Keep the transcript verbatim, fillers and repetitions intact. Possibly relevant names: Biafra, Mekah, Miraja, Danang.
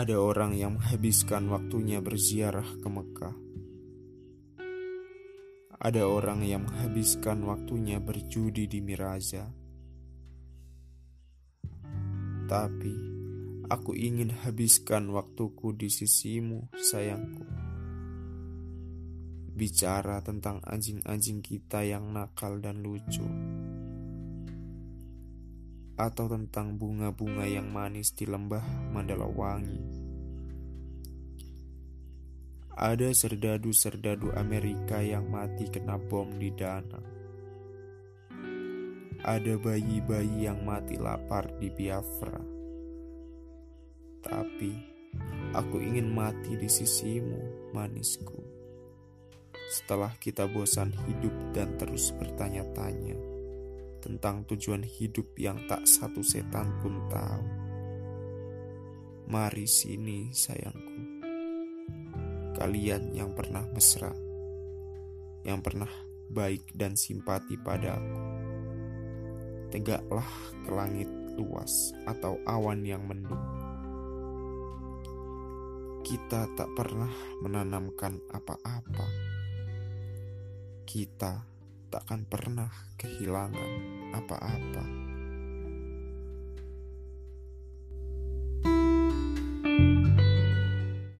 ada orang yang menghabiskan waktunya berziarah ke Mekah. Ada orang yang menghabiskan waktunya berjudi di Miraja. Tapi, aku ingin habiskan waktuku di sisimu, sayangku. Bicara tentang anjing-anjing kita yang nakal dan lucu. Atau tentang bunga-bunga yang manis di lembah Mandalawangi. Ada serdadu-serdadu Amerika yang mati kena bom di Danang. Ada bayi-bayi yang mati lapar di Biafra. Tapi aku ingin mati di sisimu, manisku. Setelah kita bosan hidup dan terus bertanya-tanya tentang tujuan hidup yang tak satu setan pun tahu. Mari sini, sayangku. Kalian yang pernah mesra, yang pernah baik dan simpati padaku. Tegaklah ke langit luas atau awan yang mendung. Kita tak pernah menanamkan apa-apa. Kita takkan pernah kehilangan apa-apa.